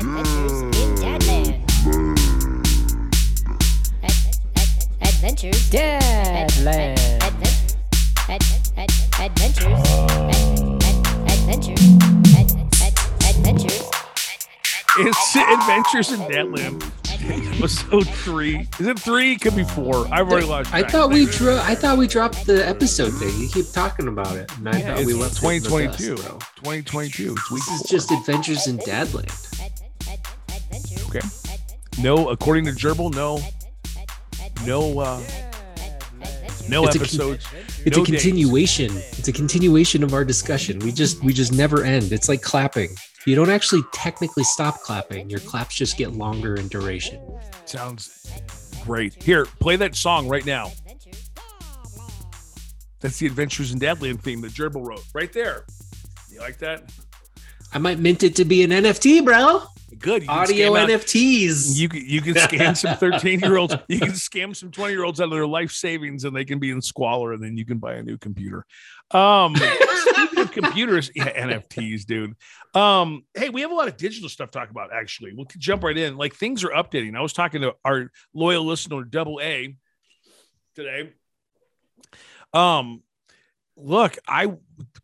Adventures in Dadland. Adventures Dadland. Adventures. It's Adventures in Dadland. Episode 3. Is it 3? It could be 4. I've already lost track. I thought we dropped the episode thing. You keep talking about it, and I thought we left 2022. 2022. This is just Adventures in Dadland. Okay. No, according to Gerbil, no episodes. It's a continuation. Days. It's a continuation of our discussion. We just never end. It's like clapping. You don't actually technically stop clapping. Your claps just get longer in duration. Sounds great. Here, play that song right now. That's the Adventures in Dadland theme that Gerbil wrote right there. You like that? I might mint it to be an NFT, bro. Good. You audio NFTs. You can scam some 13-year-olds. You can scam some 20-year-olds out of their life savings, and they can be in squalor, and then you can buy a new computer. Speaking of computers, yeah, NFTs, dude. Hey, we have a lot of digital stuff to talk about, actually. We'll jump right in. Like, things are updating. I was talking to our loyal listener, Double A, today. Look,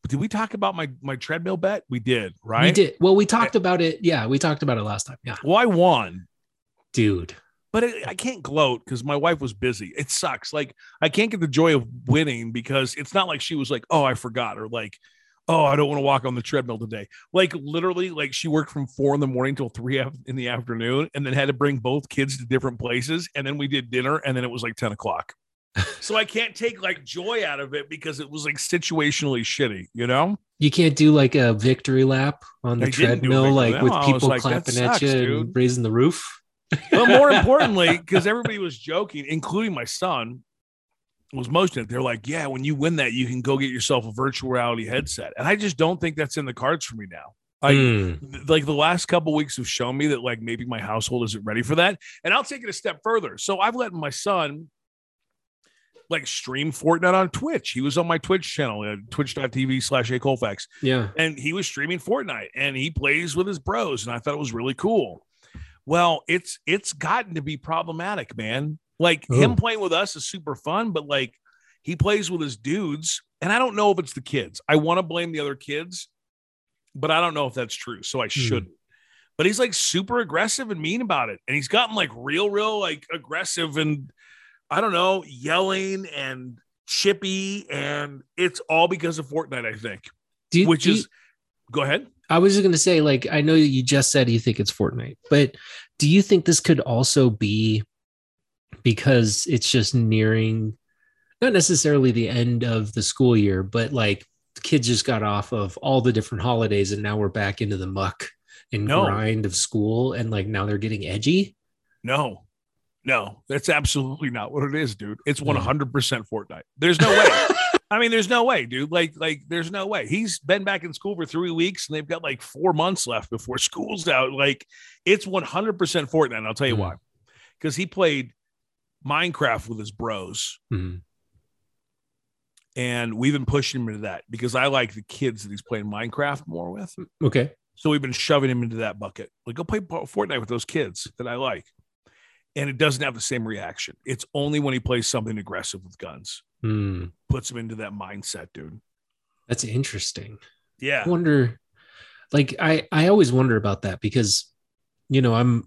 did we talk about my treadmill bet? We did, right? We did. Well, we talked about it. Yeah, we talked about it last time. Yeah. Well, I won, dude. But I can't gloat because my wife was busy. It sucks. Like, I can't get the joy of winning because it's not like she was like, "Oh, I forgot," or like, "Oh, I don't want to walk on the treadmill today." Like, literally, like, she worked from 4 a.m. till 3 p.m, and then had to bring both kids to different places, and then we did dinner, and then it was like 10:00. So I can't take like joy out of it because it was like situationally shitty, you know? You can't do like a victory lap on the treadmill, like with people clapping at you and raising the roof. But more importantly, because everybody was joking, including my son, was most of it. They're like, "Yeah, when you win that, you can go get yourself a virtual reality headset." And I just don't think that's in the cards for me now. Like, like the last couple of weeks have shown me that like maybe my household isn't ready for that. And I'll take it a step further. So I've let my son like stream Fortnite on Twitch. He was on my Twitch channel, twitch.tv/acolfax. Yeah. And he was streaming Fortnite and he plays with his bros. And I thought it was really cool. Well, it's gotten to be problematic, man. Like him playing with us is super fun, but like he plays with his dudes. And I don't know if it's the kids. I want to blame the other kids, but I don't know if that's true. So I shouldn't. But he's like super aggressive and mean about it. And he's gotten like real like aggressive and I don't know, yelling and chippy, and it's all because of Fortnite, I think. Go ahead. I was just going to say, like, I know you just said you think it's Fortnite, but do you think this could also be because it's just nearing, not necessarily the end of the school year, but like the kids just got off of all the different holidays and now we're back into the muck and grind of school, and like now they're getting edgy? No, that's absolutely not what it is, dude. It's 100% Fortnite. There's no way. I mean, there's no way, dude. Like, there's no way. He's been back in school for 3 weeks, and they've got like 4 months left before school's out. Like, it's 100% Fortnite, and I'll tell you why. Because he played Minecraft with his bros, and we've been pushing him into that because I like the kids that he's playing Minecraft more with. Okay. So we've been shoving him into that bucket. Like, go play Fortnite with those kids that I like. And it doesn't have the same reaction. It's only when he plays something aggressive with guns. Puts him into that mindset, dude. That's interesting. Yeah. I wonder, like, I always wonder about that because, you know,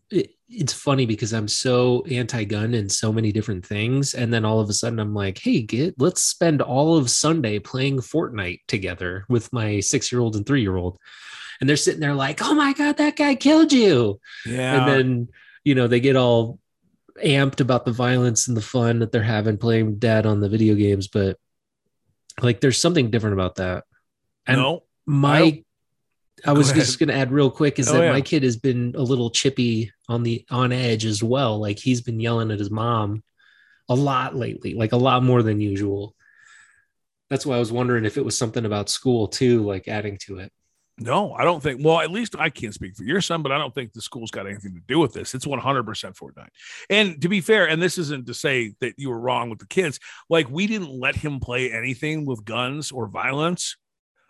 it's funny because I'm so anti-gun in so many different things. And then all of a sudden I'm like, hey, let's spend all of Sunday playing Fortnite together with my 6-year-old and 3-year-old. And they're sitting there like, "Oh my God, that guy killed you." Yeah. And then, you know, they get all amped about the violence and the fun that they're having playing dad on the video games, but like there's something different about that. And I was just gonna add real quick is that my kid has been a little chippy on edge as well. Like he's been yelling at his mom a lot lately, like a lot more than usual. That's why I was wondering if it was something about school too, like adding to it. No, I don't think. Well, at least I can't speak for your son, but I don't think the school's got anything to do with this. It's 100% Fortnite. And to be fair, and this isn't to say that you were wrong with the kids, like we didn't let him play anything with guns or violence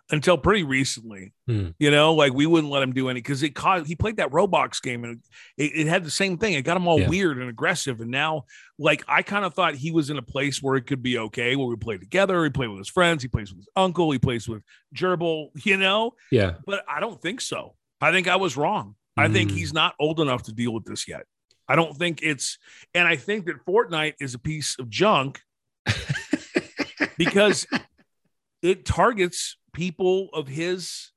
until pretty recently. You know, like we wouldn't let him do any because it caused, he played that Roblox game and it had the same thing. It got him all weird and aggressive. And now, like, I kind of thought he was in a place where it could be okay, where we play together. He played with his friends. He plays with his uncle. He plays with Gerbil, you know? Yeah. But I don't think so. I think I was wrong. I think he's not old enough to deal with this yet. I don't think it's, and I think that Fortnite is a piece of junk because it targets people of his,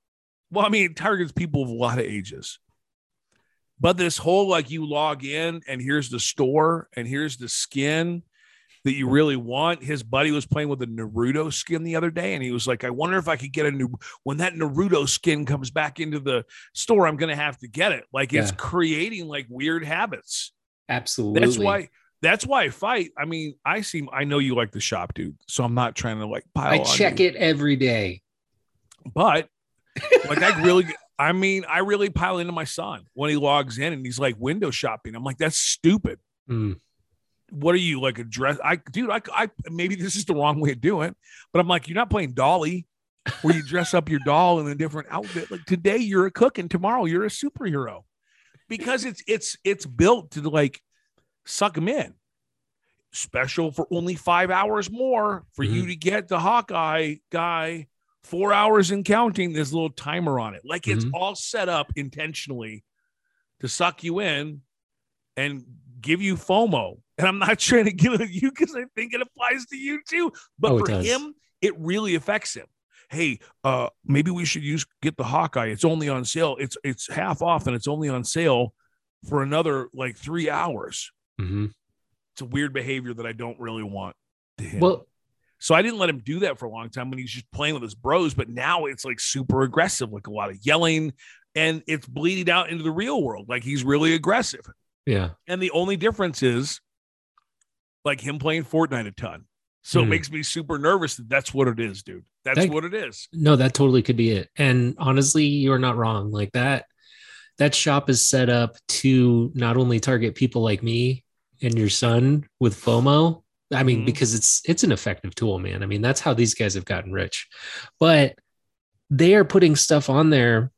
well, I mean, it targets people of a lot of ages. But this whole, like, you log in and here's the store and here's the skin that you really want. His buddy was playing with a Naruto skin the other day, and he was like, I wonder if I could get a new, when that Naruto skin comes back into the store, I'm going to have to get it. Like, it's creating like weird habits. Absolutely. That's why I fight. I mean, I know you like the shop, dude, so I'm not trying to like pile on. I check it every day. But like, I really pile into my son when he logs in and he's like window shopping. I'm like, that's stupid. What are you, like, a dress? I maybe this is the wrong way to do it, but I'm like, you're not playing Dolly where you dress up your doll in a different outfit. Like, today you're a cook and tomorrow you're a superhero, because it's built to like suck them in. Special for only 5 hours more for you to get the Hawkeye guy, 4 hours and counting. There's a little timer on it. Like, it's all set up intentionally to suck you in and give you FOMO. And I'm not trying to give it to you because I think it applies to you too. But for him, it really affects him. Hey, maybe we should get the Hawkeye. It's only on sale. It's half off and it's only on sale for another like 3 hours. It's a weird behavior that I don't really want to him. Well, so I didn't let him do that for a long time when he's just playing with his bros. But now it's like super aggressive, like a lot of yelling, and it's bleeding out into the real world. Like, he's really aggressive. Yeah. And the only difference is, like, him playing Fortnite a ton. So it makes me super nervous that that's what it is, dude. That's what it is. No, that totally could be it. And honestly, you're not wrong. Like, that shop is set up to not only target people like me and your son with FOMO. I mean, because it's an effective tool, man. I mean, that's how these guys have gotten rich. But they are putting stuff on there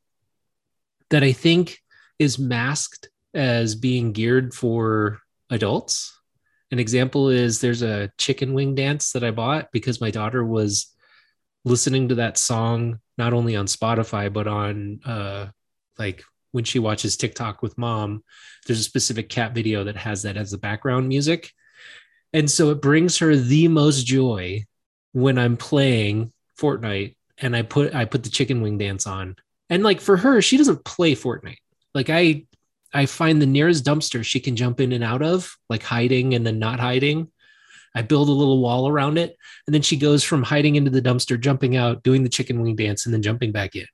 that I think is masked as being geared for adults. An example is there's a chicken wing dance that I bought because my daughter was listening to that song, not only on Spotify, but on like when she watches TikTok with mom, there's a specific cat video that has that as the background music. And so it brings her the most joy when I'm playing Fortnite and I put the chicken wing dance on. And like, for her, she doesn't play Fortnite. Like, I find the nearest dumpster she can jump in and out of, like hiding and then not hiding. I build a little wall around it. And then she goes from hiding into the dumpster, jumping out, doing the chicken wing dance, and then jumping back in.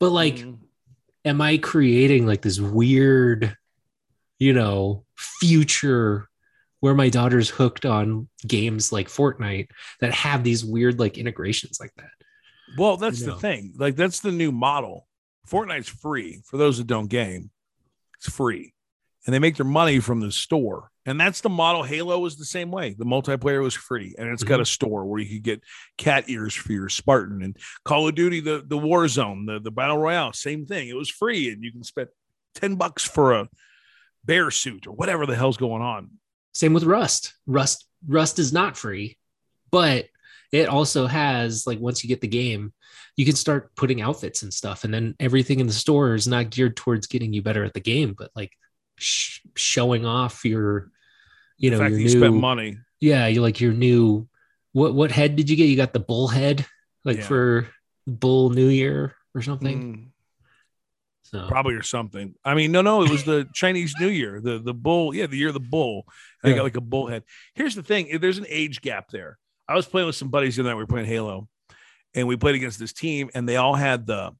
But like, am I creating like this weird, you know, future where my daughter's hooked on games like Fortnite that have these weird like integrations like that? Well, that's the thing. Like, that's the new model. Fortnite's free for those that don't game. Free, and they make their money from the store, and that's the model. Halo was the same way. The multiplayer was free, and it's got a store where you could get cat ears for your Spartan. And Call of Duty, the Warzone, the Battle Royale, same thing. It was free, and you can spend $10 for a bear suit or whatever the hell's going on. Same with Rust. Rust is not free, but it also has, like, once you get the game, you can start putting outfits and stuff. And then everything in the store is not geared towards getting you better at the game, but like showing off your, you know, the fact your that you new, spent money. Yeah. You like your new, what head did you get? You got the bull head, like for Bull New Year or something. So. Probably or something. I mean, no, it was the Chinese New Year, the bull. Yeah. The year of the bull. I got like a bull head. Here's the thing. There's an age gap there. I was playing with some buddies the other night. We were playing Halo. And we played against this team, and they all had the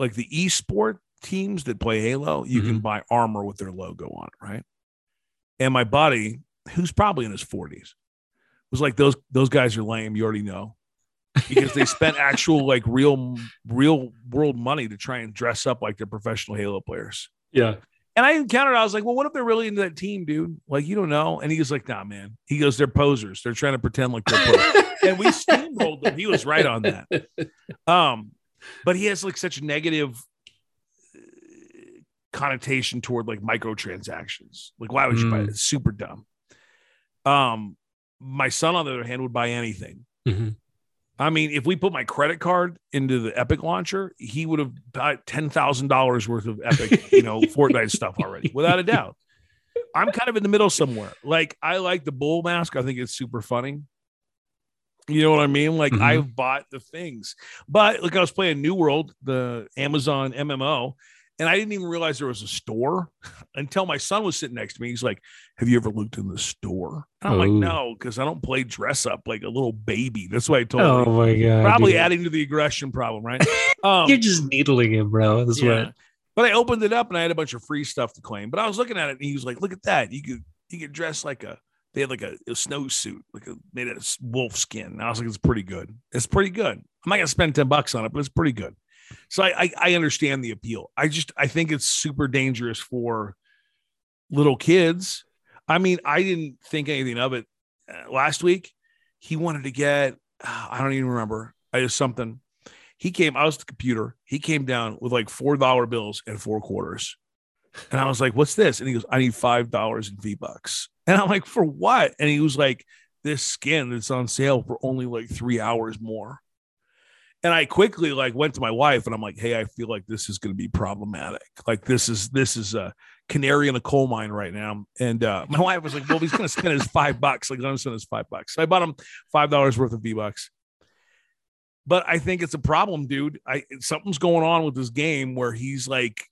esport teams that play Halo. You can buy armor with their logo on it, right? And my buddy, who's probably in his 40s, was like, "Those guys are lame. You already know, because they spent actual like real world money to try and dress up like they're professional Halo players." Yeah. And I encountered, I was like, well, what if they're really into that team, dude? Like, you don't know. And he was like, nah, man. He goes, they're posers. They're trying to pretend like they're posers. And we steamrolled them. He was right on that. But he has like such a negative connotation toward like microtransactions. Like, why would you buy it? It's super dumb. My son, on the other hand, would buy anything. Mm-hmm. I mean, if we put my credit card into the Epic launcher, he would have bought $10,000 worth of Epic, you know, Fortnite stuff already, without a doubt. I'm kind of in the middle somewhere. Like, I like the bull mask. I think it's super funny. You know what I mean? Like, mm-hmm. I've bought the things. But, like, I was playing New World, the Amazon MMO, and I didn't even realize there was a store until my son was sitting next to me. He's like, have you ever looked in the store? And I'm like, no, because I don't play dress up like a little baby. That's why I told him. Oh, my God. Probably adding to the aggression problem, right? You're just needling him, bro. That's what. But I opened it up, and I had a bunch of free stuff to claim. But I was looking at it, and he was like, look at that. You could dress like a – they had like a snowsuit, like a, made out of wolf skin. And I was like, it's pretty good. It's pretty good. I'm not going to spend $10 on it, but it's pretty good. So I understand the appeal. I think it's super dangerous for little kids. I mean, I didn't think anything of it last week. He wanted to get, I don't even remember. I just something. He came, I was at the computer. He came down with like $4 bills and 4 quarters. And I was like, what's this? And he goes, I need $5 in V-Bucks. And I'm like, for what? And he was like, this skin that's on sale for only like 3 hours more. And I quickly like went to my wife and I'm like, hey, I feel like this is going to be problematic. Like this is a canary in a coal mine right now. And my wife was like, well, he's going to spend his $5. Like, I'm going to spend his $5. So I bought him $5 worth of V-Bucks. But I think it's a problem, dude. Something's going on with this game where he's like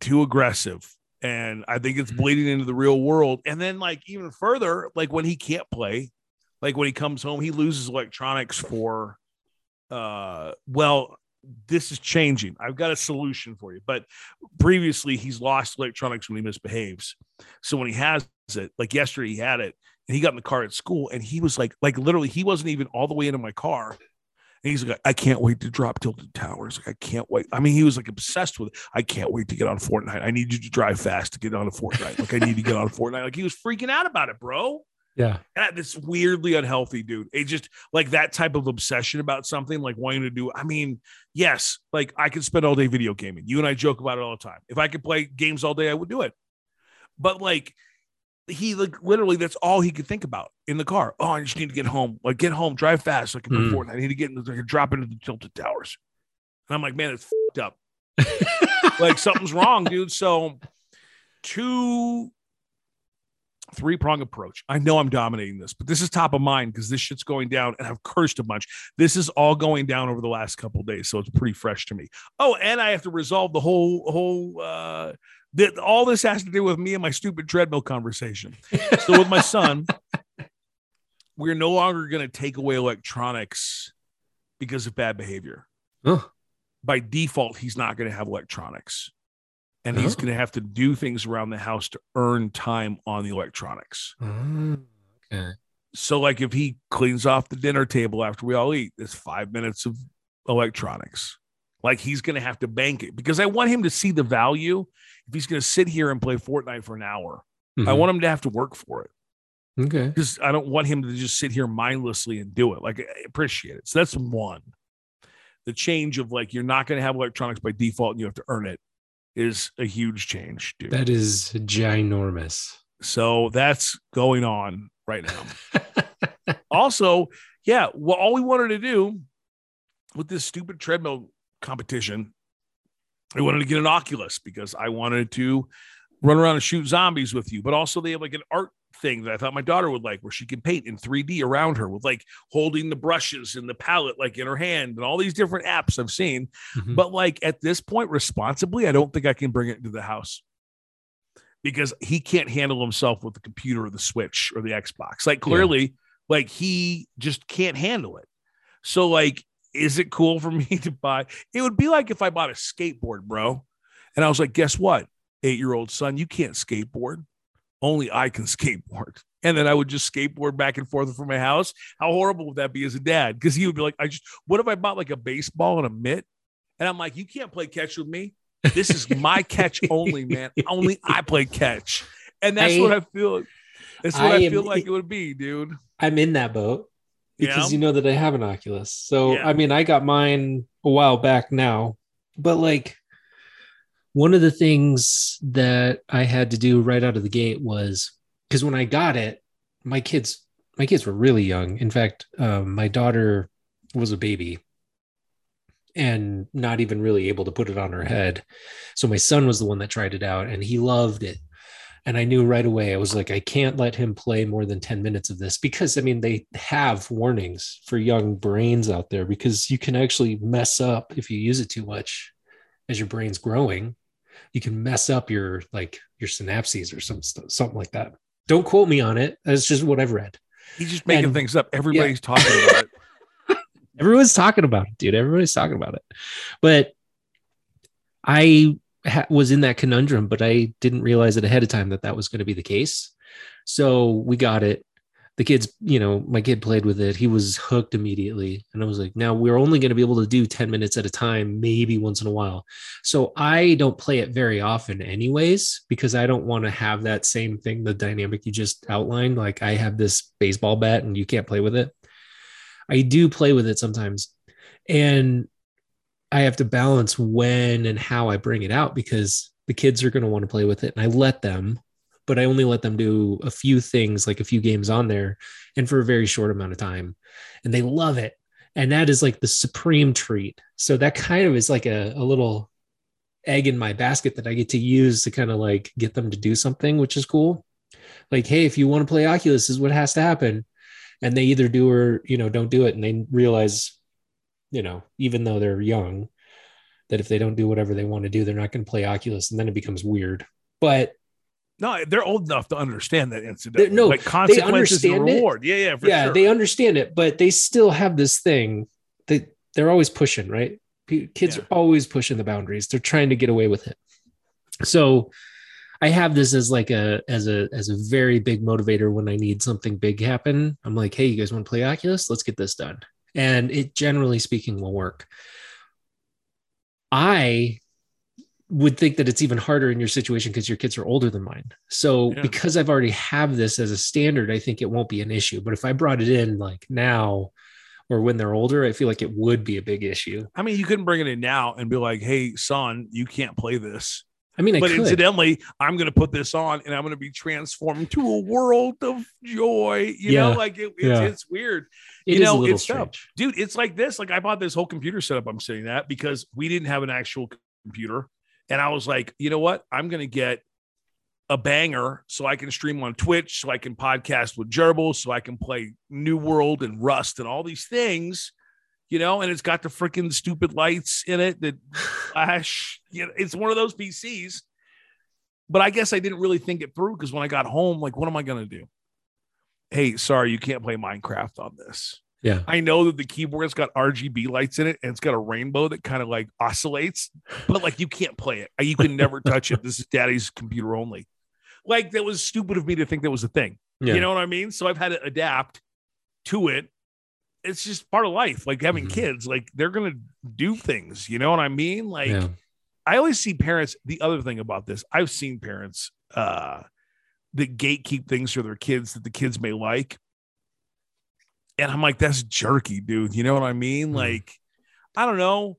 too aggressive. And I think it's bleeding into the real world. And then like even further, like when he can't play, like when he comes home, he loses electronics for well, this is changing. I've got a solution for you. But previously, he's lost electronics when he misbehaves. So when he has it, like yesterday, he had it, and he got in the car at school, and he was like literally, he wasn't even all the way into my car. And he's like, I can't wait to drop Tilted Towers. Like, I can't wait. I mean, he was like obsessed with it. I can't wait to get on Fortnite. I need you to drive fast to get on a Fortnite. Like, I need to get on Fortnite. Like, he was freaking out about it, bro. Yeah, it's weirdly unhealthy, dude. It just like that type of obsession about something, like wanting to do. I mean, yes, like I could spend all day video gaming. You and I joke about it all the time. If I could play games all day, I would do it. But like he like literally, that's all he could think about in the car. Oh, I just need to get home. Like get home, drive fast. So I can afford. I need to get in. I can drop into the Tilted Towers. And I'm like, man, it's fucked up. Like something's wrong, dude. So 3-prong approach. I know I'm dominating this, but this is top of mind because this shit's going down and I've cursed a bunch. This is all going down over the last couple of days, so it's pretty fresh to me. Oh, and I have to resolve the whole all this has to do with me and my stupid treadmill conversation. So with my son, we're no longer going to take away electronics because of bad behavior. By default, he's not going to have electronics. And he's going to have to do things around the house to earn time on the electronics. Okay. So, like, if he cleans off the dinner table after we all eat, it's 5 minutes of electronics. Like, he's going to have to bank it because I want him to see the value. If he's going to sit here and play Fortnite for an hour, I want him to have to work for it. Okay. Because I don't want him to just sit here mindlessly and do it. Like, I appreciate it. So, that's one. The change of, like, you're not going to have electronics by default and you have to earn it is a huge change, dude. That is ginormous. So that's going on right now. Also, yeah, well, all we wanted to do with this stupid treadmill competition, I wanted to get an Oculus because I wanted to run around and shoot zombies with you. But also they have like an art thing that I thought my daughter would like where she can paint in 3D around her with like holding the brushes and the palette like in her hand and all these different apps I've seen. But like at this point responsibly, I don't think I can bring it into the house because he can't handle himself with the computer or the Switch or the Xbox. Like clearly, like he just can't handle it. So like, is it cool for me to buy? It would be like if I bought a skateboard, bro. And I was like, guess what? 8-year-old son, you can't skateboard. Only I can skateboard. And then I would just skateboard back and forth from my house. How horrible would that be as a dad? Because he would be like, what if I bought like a baseball and a mitt? And I'm like, you can't play catch with me. This is my catch only, man. Only I play catch. And that's what I feel. That's what I feel like it would be, dude. I'm in that boat because you know that I have an Oculus. So, I mean, I got mine a while back now, but like one of the things that I had to do right out of the gate was because when I got it, my kids were really young. In fact, my daughter was a baby and not even really able to put it on her head. So my son was the one that tried it out and he loved it. And I knew right away, I was like, I can't let him play more than 10 minutes of this because, I mean, they have warnings for young brains out there because you can actually mess up if you use it too much as your brain's growing. You can mess up your synapses or something like that. Don't quote me on it. That's just what I've read. He's just making things up. Everybody's talking about it. Everyone's talking about it, dude. Everybody's talking about it. But I was in that conundrum, but I didn't realize it ahead of time that was going to be the case. So we got it. The kids, my kid played with it. He was hooked immediately. And I was like, now we're only going to be able to do 10 minutes at a time, maybe once in a while. So I don't play it very often anyways, because I don't want to have that same thing, the dynamic you just outlined. Like I have this baseball bat and you can't play with it. I do play with it sometimes. And I have to balance when and how I bring it out because the kids are going to want to play with it. And I let them. But I only let them do a few things, like a few games on there and for a very short amount of time. And they love it. And that is like the supreme treat. So that kind of is like a little egg in my basket that I get to use to kind of like get them to do something, which is cool. Like, hey, if you want to play Oculus, this is what has to happen. And they either do or, don't do it. And they realize, even though they're young, that if they don't do whatever they want to do, they're not going to play Oculus. And then it becomes weird. But no, they're old enough to understand that incident. No, like consequences and reward. Yeah, sure. They understand it, but they still have this thing that they're always pushing, right? Kids are always pushing the boundaries. They're trying to get away with it. So I have this as like a very big motivator when I need something big happen. I'm like, hey, you guys want to play Oculus? Let's get this done. And it, generally speaking, will work. I would think that it's even harder in your situation because your kids are older than mine. So because I've already have this as a standard, I think it won't be an issue. But if I brought it in like now or when they're older, I feel like it would be a big issue. I mean, you couldn't bring it in now and be like, hey, son, you can't play this. I mean, but incidentally, I'm going to put this on and I'm going to be transformed to a world of joy. It's weird. It's tough. Dude, it's like this. Like I bought this whole computer setup. I'm sitting at because we didn't have an actual computer. And I was like, you know what? I'm going to get a banger so I can stream on Twitch, so I can podcast with Gerbil, so I can play New World and Rust and all these things, and it's got the freaking stupid lights in it that flash. It's one of those PCs. But I guess I didn't really think it through because when I got home, like, what am I going to do? Hey, sorry, you can't play Minecraft on this. Yeah, I know that the keyboard's got RGB lights in it and it's got a rainbow that kind of like oscillates, but like you can't play it. You can never touch it. This is daddy's computer only. Like that was stupid of me to think that was a thing. Yeah. You know what I mean? So I've had to adapt to it. It's just part of life. Like having kids, like they're going to do things. You know what I mean? Like I always see parents. The other thing about this, I've seen parents that gatekeep things for their kids that the kids may like. And I'm like, that's jerky, dude. You know what I mean? Like, I don't know.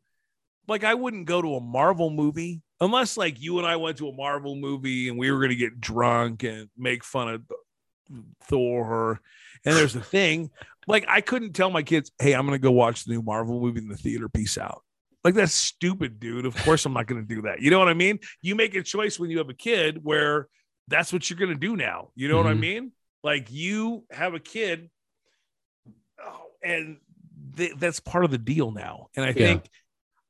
Like, I wouldn't go to a Marvel movie unless, like, you and I went to a Marvel movie and we were going to get drunk and make fun of Thor. And there's the thing. Like, I couldn't tell my kids, hey, I'm going to go watch the new Marvel movie in the theater. Peace out. Like, that's stupid, dude. Of course I'm not going to do that. You know what I mean? You make a choice when you have a kid where that's what you're going to do now. You know what I mean? Like, you have a kid. And that's part of the deal now. And I think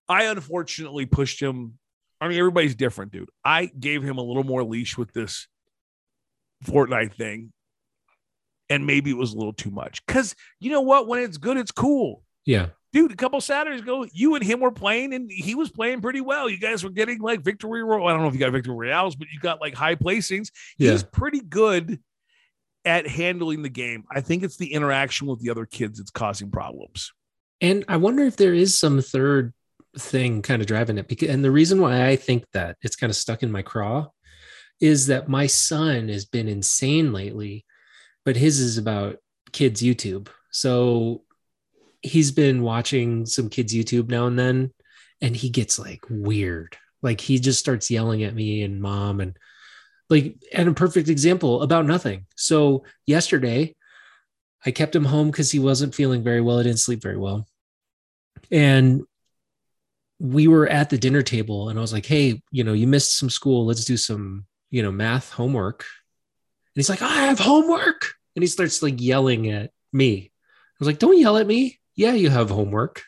I unfortunately pushed him. I mean, everybody's different, dude. I gave him a little more leash with this Fortnite thing. And maybe it was a little too much. Because you know what? When it's good, it's cool. Yeah. Dude, a couple Saturdays ago, you and him were playing and he was playing pretty well. You guys were getting like victory. I don't know if you got victory royales, but you got like high placings. Yeah. He's pretty good at handling the game. I think it's the interaction with the other kids that's causing problems. And I wonder if there is some third thing kind of driving it. And the reason why I think that it's kind of stuck in my craw is that my son has been insane lately, but his is about kids YouTube. So he's been watching some kids YouTube now and then, and he gets like weird. Like he just starts yelling at me and mom, and like, and a perfect example about nothing. So yesterday I kept him home because he wasn't feeling very well. I didn't sleep very well. And we were at the dinner table and I was like, hey, you know, you missed some school. Let's do some, you know, math homework. And he's like, I have homework. And he starts like yelling at me. I was like, don't yell at me. Yeah, you have homework.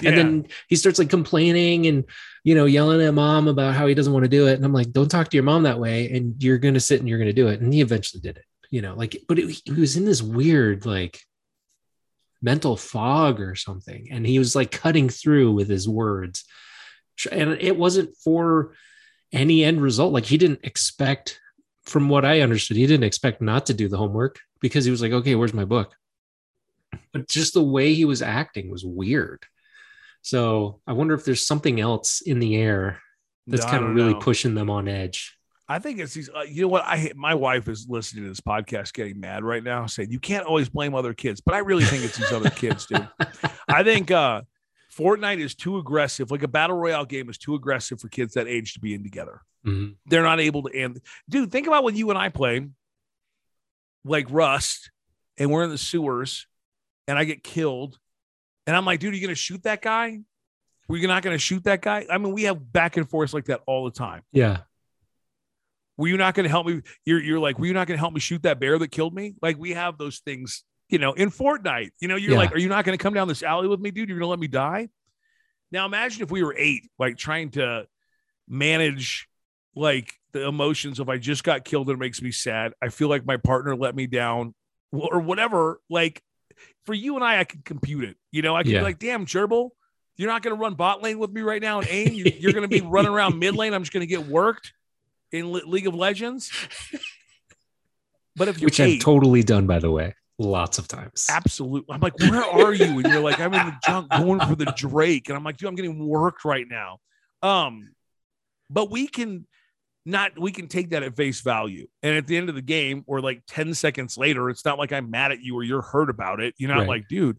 Yeah. And then he starts like complaining and, you know, yelling at mom about how he doesn't want to do it. And I'm like, don't talk to your mom that way. And you're going to sit and you're going to do it. And he eventually did it, you know, like, but he was in this weird, like, mental fog or something. And he was like cutting through with his words. And it wasn't for any end result. Like he didn't expect, from what I understood, he didn't expect not to do the homework because he was like, okay, where's my book? But just the way he was acting was weird. So I wonder if there's something else in the air that's kind of really pushing them on edge. I think it's these, you know what? My wife is listening to this podcast getting mad right now, saying you can't always blame other kids, but I really think it's these other kids, dude. I think Fortnite is too aggressive. Like a battle royale game is too aggressive for kids that age to be in together. Mm-hmm. They're not able to end. Dude, think about when you and I play like Rust and we're in the sewers and I get killed and I'm like, dude, are you going to shoot that guy? Were you not going to shoot that guy? I mean, we have back and forth like that all the time. Yeah. Were you not going to help me? You're like, were you not going to help me shoot that bear that killed me? Like we have those things, you know, in Fortnite, you know, you're like, are you not going to come down this alley with me, dude? You're going to let me die. Now imagine if we were 8, like trying to manage like the emotions of I just got killed and it makes me sad. I feel like my partner let me down or whatever. Like for you and I can compute it. You know, I can be like, damn, Gerbil, you're not going to run bot lane with me right now and aim. You're going to be running around mid lane. I'm just going to get worked. In League of Legends, but if you're which 8, I've totally done, by the way, lots of times. Absolutely, I'm like, where are you? And you're like, I'm in the junk going for the Drake, and I'm like, dude, I'm getting worked right now. But we can take that at face value, and at the end of the game, or like 10 seconds later, it's not like I'm mad at you or you're hurt about it. You're not like, dude.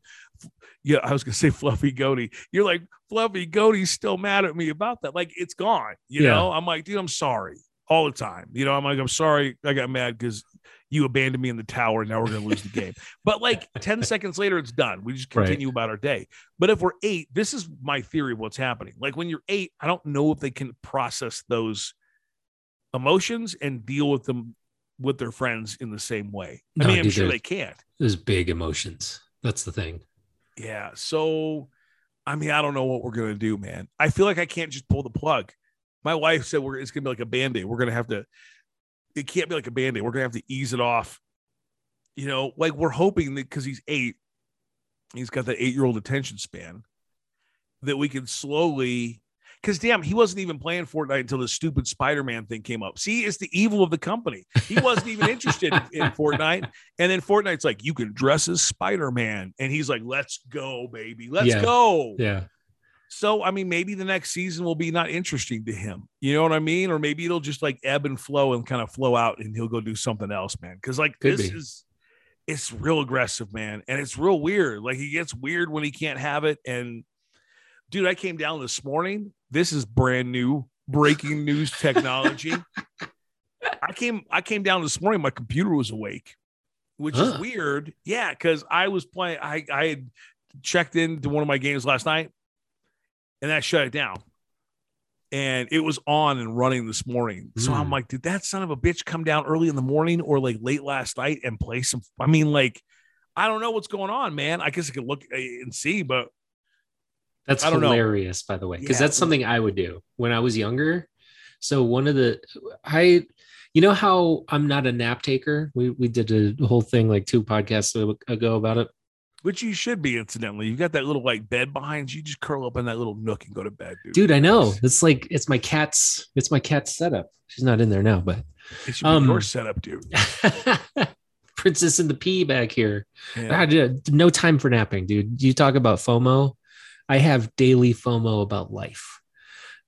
Yeah, I was gonna say Fluffy Goaty. You're like, Fluffy Goaty's still mad at me about that. Like it's gone. You know, I'm like, dude, I'm sorry. All the time. You know, I'm like, I'm sorry I got mad because you abandoned me in the tower. Now we're going to lose the game. But like 10 seconds later, it's done. We just continue about our day. But if we're 8, this is my theory of what's happening. Like when you're 8, I don't know if they can process those emotions and deal with them with their friends in the same way. No, I mean, I'm sure they can't. There's big emotions. That's the thing. Yeah. So, I mean, I don't know what we're going to do, man. I feel like I can't just pull the plug. My wife said it's going to be like a Band-Aid. We're going to have to – it can't be like a Band-Aid. We're going to have to ease it off. You know, like we're hoping that because he's 8, he's got that 8-year-old attention span, that we can slowly – because, damn, he wasn't even playing Fortnite until the stupid Spider-Man thing came up. See, it's the evil of the company. He wasn't even interested in Fortnite. And then Fortnite's like, you can dress as Spider-Man. And he's like, let's go, baby. Let's go. Yeah. So, I mean, maybe the next season will be not interesting to him. You know what I mean? Or maybe it'll just like ebb and flow and kind of flow out and he'll go do something else, man. Because like it's real aggressive, man. And it's real weird. Like he gets weird when he can't have it. And dude, I came down this morning. This is brand new breaking news technology. I came down this morning. My computer was awake, which is weird. Yeah, because I was playing. I had checked into one of my games last night. And that shut it down. And it was on and running this morning. So I'm like, did that son of a bitch come down early in the morning or like late last night and play some? I mean, like, I don't know what's going on, man. I guess I could look and see, but. That's hilarious, by the way, because that's something I would do when I was younger. So you know how I'm not a nap taker. We did a whole thing like 2 podcasts ago about it. Which you should be, incidentally. You've got that little like bed behind you. You just curl up in that little nook and go to bed, dude. Dude, I know. It's like it's my cat's setup. She's not in there now, but it should be your setup, dude. Princess in the pea back here. Yeah. No time for napping, dude. You talk about FOMO. I have daily FOMO about life.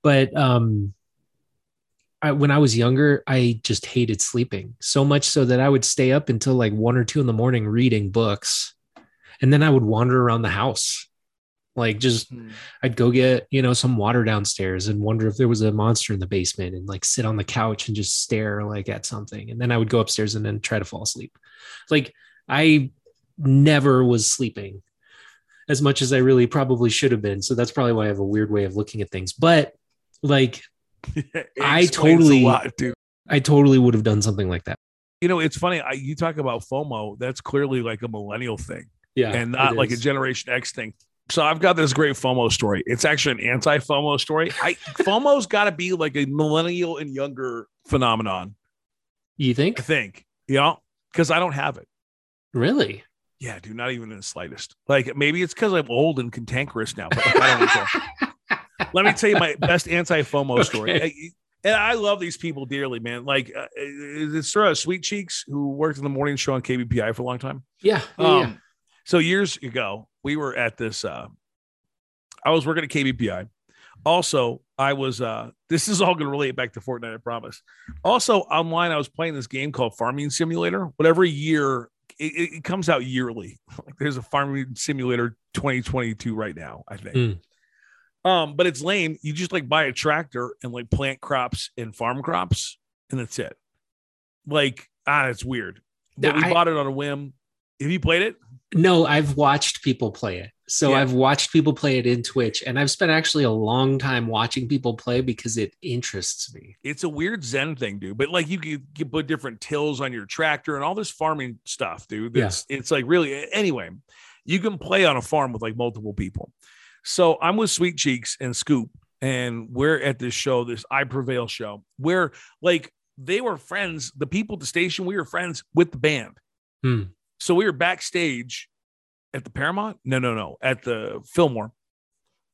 But when I was younger, I just hated sleeping so much so that I would stay up until like 1 or 2 in the morning reading books. And then I would wander around the house. Like just, I'd go get, you know, some water downstairs and wonder if there was a monster in the basement and like sit on the couch and just stare like at something. And then I would go upstairs and then try to fall asleep. Like I never was sleeping as much as I really probably should have been. So that's probably why I have a weird way of looking at things. But like, I totally would have done something like that. You know, it's funny. You talk about FOMO. That's clearly like a millennial thing. Yeah. And not like a Generation X thing. So I've got this great FOMO story. It's actually an anti-FOMO story. FOMO's got to be like a millennial and younger phenomenon. You think? I think, you know, because I don't have it. Really? Yeah, dude, not even in the slightest. Like maybe it's because I'm old and cantankerous now. But I don't know. Let me tell you my best anti-FOMO story. And I love these people dearly, man. Like it's sort of Sweet Cheeks, who worked in the morning show on KBPI for a long time. Yeah. Yeah. So years ago, we were at this, I was working at KBPI. Also, I was, this is all going to relate back to Fortnite, I promise. Also online, I was playing this game called Farming Simulator. Whatever year, it comes out yearly. Like there's a Farming Simulator 2022 right now, I think. But it's lame. You just like buy a tractor and like plant crops and farm crops and that's it. Like, it's weird. But we bought it on a whim. Have you played it? No, I've watched people play it. So yeah. I've watched people play it in Twitch, and I've spent actually a long time watching people play because it interests me. It's a weird Zen thing, dude. But like you put different tills on your tractor and all this farming stuff, dude. It's like really, anyway, you can play on a farm with like multiple people. So I'm with Sweet Cheeks and Scoop, and we're at this show, this I Prevail show, where like they were friends. The people at the station, we were friends with the band. So we were backstage at the Paramount. No. At the Fillmore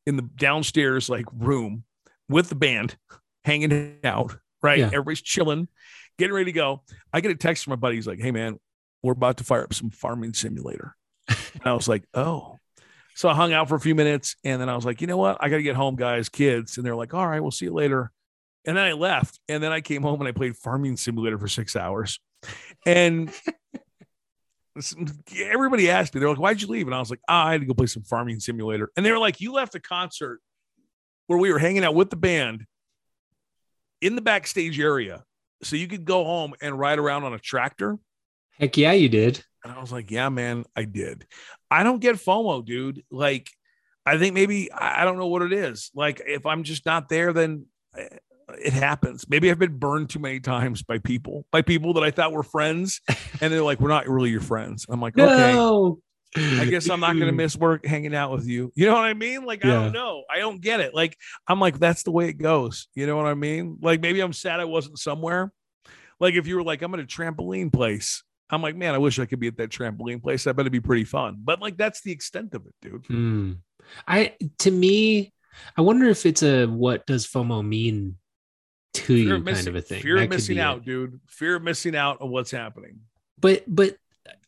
in the downstairs, like room with the band hanging out. Right. Yeah. Everybody's chilling, getting ready to go. I get a text from my buddy. He's like, "Hey man, we're about to fire up some Farming Simulator." And I was like, "Oh." So I hung out for a few minutes and then I was like, "You know what? I got to get home, guys, kids." And they're like, "All right, we'll see you later." And then I left. And then I came home and I played Farming Simulator for 6 hours. And everybody asked me, they're like, "Why'd you leave?" And I was like, "I had to go play some Farming Simulator." And they were like, "You left a concert where we were hanging out with the band in the backstage area so you could go home and ride around on a tractor?" Heck yeah, you did. And I was like, "Yeah, man, I did." I don't get FOMO, dude. Like, I think maybe, I don't know what it is. Like, if I'm just not there, then it happens. Maybe I've been burned too many times by people that I thought were friends. And they're like, "We're not really your friends." I'm like, no. Okay, I guess I'm not going to miss work hanging out with you. You know what I mean? Like, yeah. I don't know. I don't get it. Like, I'm like, that's the way it goes. You know what I mean? Like, maybe I'm sad I wasn't somewhere. Like if you were like, "I'm at a trampoline place." I'm like, "Man, I wish I could be at that trampoline place. That better be pretty fun." But like, that's the extent of it, dude. To me, I wonder if it's a, what does FOMO mean to you kind of a thing. Fear of missing out, dude. Fear of missing out on what's happening. But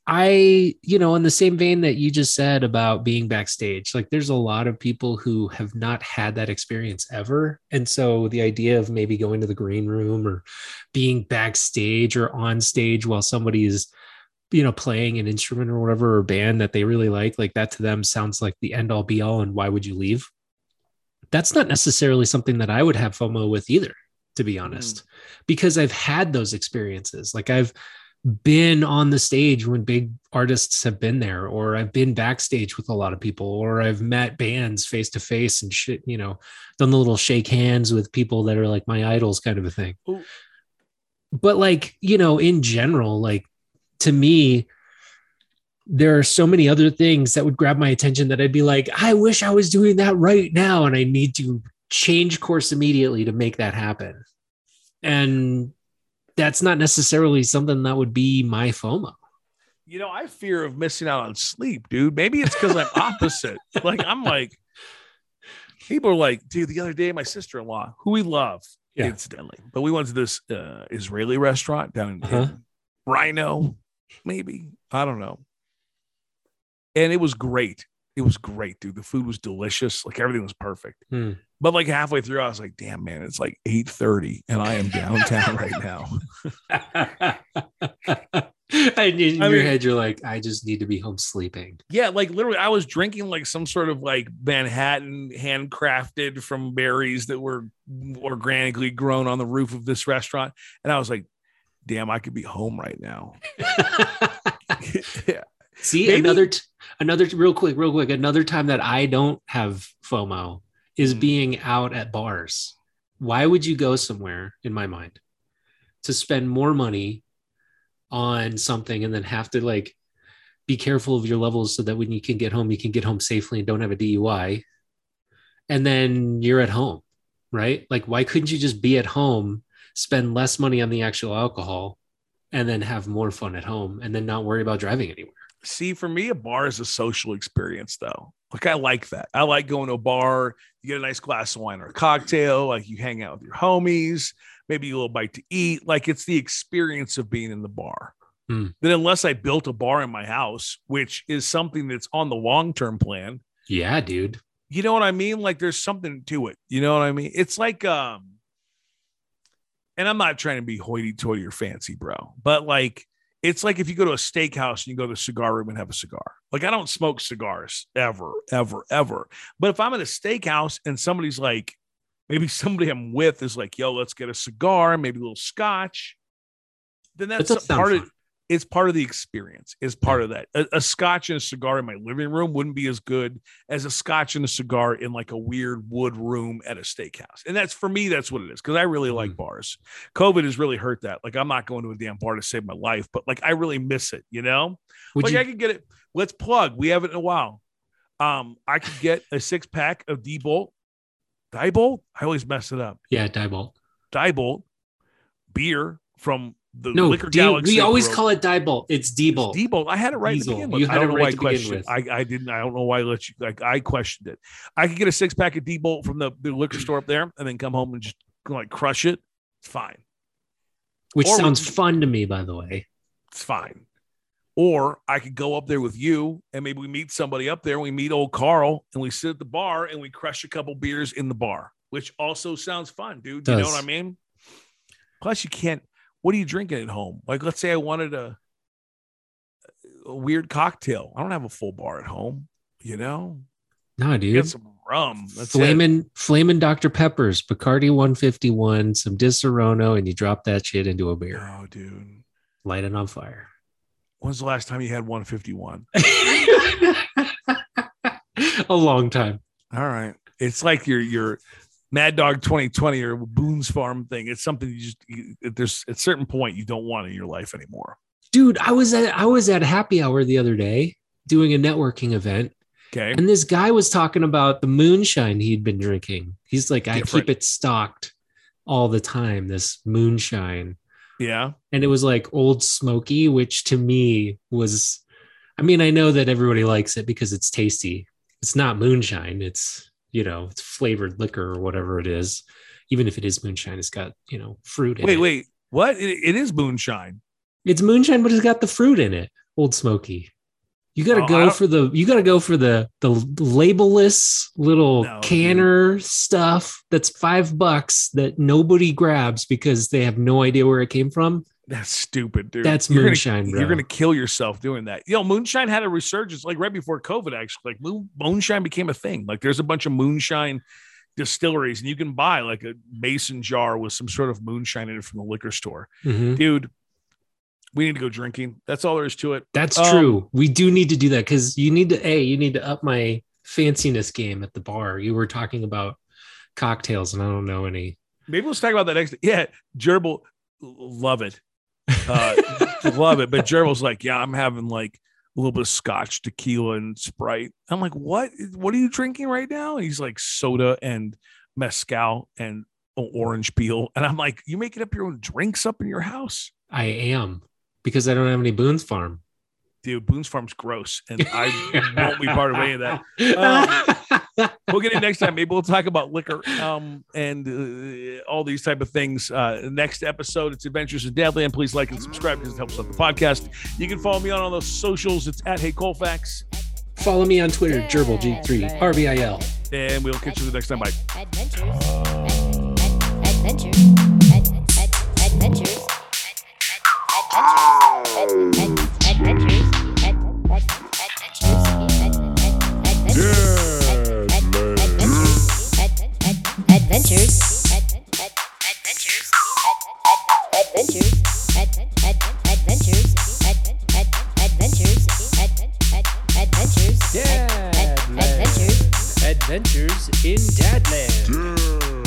I, you know, in the same vein that you just said about being backstage, like there's a lot of people who have not had that experience ever. And so the idea of maybe going to the green room or being backstage or on stage while somebody is, you know, playing an instrument or whatever, or band that they really like that to them sounds like the end all be all. And why would you leave? That's not necessarily something that I would have FOMO with either, to be honest, because I've had those experiences. Like I've been on the stage when big artists have been there, or I've been backstage with a lot of people, or I've met bands face to face and shit, you know, done the little shake hands with people that are like my idols kind of a thing. Ooh. But like, you know, in general, like to me, there are so many other things that would grab my attention that I'd be like, I wish I was doing that right now. And I need to change course immediately to make that happen. And that's not necessarily something that would be my FOMO. You know, I fear of missing out on sleep, dude. Maybe it's because I'm opposite. Like, I'm like, people are like, dude, the other day, my sister-in-law, who we love, incidentally, but we went to this Israeli restaurant down in Rhino, maybe. I don't know. And it was great. It was great, dude. The food was delicious. Like, everything was perfect. Hmm. But like halfway through, I was like, damn, man, it's like 8:30 and I am downtown right now. And in your head, you're like, I just need to be home sleeping. Yeah, like literally, I was drinking like some sort of like Manhattan handcrafted from berries that were organically grown on the roof of this restaurant. And I was like, damn, I could be home right now. Yeah. See, maybe another real quick, another time that I don't have FOMO is being out at bars. Why would you go somewhere, in my mind, to spend more money on something and then have to like be careful of your levels so that when you can get home safely and don't have a DUI, and then you're at home, right? Like, why couldn't you just be at home, spend less money on the actual alcohol, and then have more fun at home and then not worry about driving anywhere? See, for me, a bar is a social experience, though. Like, I like that. I like going to a bar. You get a nice glass of wine or a cocktail. Like, you hang out with your homies, maybe a little bite to eat. Like, it's the experience of being in the bar. Mm. Then, unless I built a bar in my house, which is something that's on the long-term plan. Yeah, dude. You know what I mean? Like, there's something to it. You know what I mean? It's like, and I'm not trying to be hoity-toity or fancy, bro, but like, it's like if you go to a steakhouse and you go to the cigar room and have a cigar. Like, I don't smoke cigars ever, ever, ever. But if I'm at a steakhouse and somebody's like, maybe somebody I'm with is like, yo, let's get a cigar, maybe a little scotch, then that's part of, it's part of the experience. It's part of that. A scotch and a cigar in my living room wouldn't be as good as a scotch and a cigar in like a weird wood room at a steakhouse. And that's, for me, that's what it is. Cause I really like bars. COVID has really hurt that. Like, I'm not going to a damn bar to save my life, but like, I really miss it. You know, like, I could get it. Let's plug. We haven't in a while. I could get a 6-pack of Diebolt. I always mess it up. Yeah. Diebolt beer from the liquor galaxy. We always call it Diebolt. It's Diebolt. I had it right to begin with. I don't know why I questioned it. I didn't. I don't know why I let you. Like, I questioned it. I could get a 6-pack of Diebolt from the liquor store up there, and then come home and just like crush it. It's fine. Which sounds fun to me, by the way. It's fine. Or I could go up there with you, and maybe we meet somebody up there. We meet old Carl, and we sit at the bar, and we crush a couple beers in the bar, which also sounds fun, dude. You know what I mean? Plus, you can't. What are you drinking at home? Like, let's say I wanted a weird cocktail. I don't have a full bar at home, you know? No, dude. Get some rum. That's Flamin' Dr. Peppers, Bacardi 151, some Disserono, and you drop that shit into a beer. Oh, dude. Light it on fire. When's the last time you had 151? A long time. All right. It's like your Mad Dog 2020 or Boone's Farm thing. It's something there's at a certain point you don't want in your life anymore. Dude, I was at happy hour the other day doing a networking event. Okay. And this guy was talking about the moonshine he'd been drinking. He's like, I keep it stocked all the time, this moonshine. Yeah. And it was like Old Smoky, which to me was, I mean, I know that everybody likes it because it's tasty. It's not moonshine. It's flavored liquor or whatever it is. Even if it is moonshine, it's got, fruit in it. Wait, what? It is moonshine. It's moonshine, but it's got the fruit in it. Old Smoky. You got to go for the labelless little canner stuff that's $5 that nobody grabs because they have no idea where it came from. That's stupid, dude. That's moonshine, bro. You're going to kill yourself doing that. Moonshine had a resurgence like right before COVID, actually. Like, moonshine became a thing. Like, there's a bunch of moonshine distilleries, and you can buy like a mason jar with some sort of moonshine in it from the liquor store. Mm-hmm. Dude, we need to go drinking. That's all there is to it. That's true. We do need to do that because you need to up my fanciness game at the bar. You were talking about cocktails, and I don't know any. Maybe let's talk about that next. Yeah, Gerbil, love it. Love it. But Gerbil's like, yeah, I'm having like a little bit of scotch, tequila, and Sprite. I'm like, what are you drinking right now? And he's like, soda and mezcal and orange peel. And I'm like, you making up your own drinks up in your house? I am, because I don't have any Boone's Farm. Dude, Boone's Farm's gross, and I won't be part of any of that. We'll get it next time. Maybe we'll talk about liquor and all these type of things. Next episode, it's Adventures in Dadland. Please like and subscribe because it helps out the podcast. You can follow me on all those socials. It's @HeyColfax. Follow me on Twitter, Gerbil, G3, RBIL. And we'll catch you next time. Bye. Adventures in Dadland. Yeah.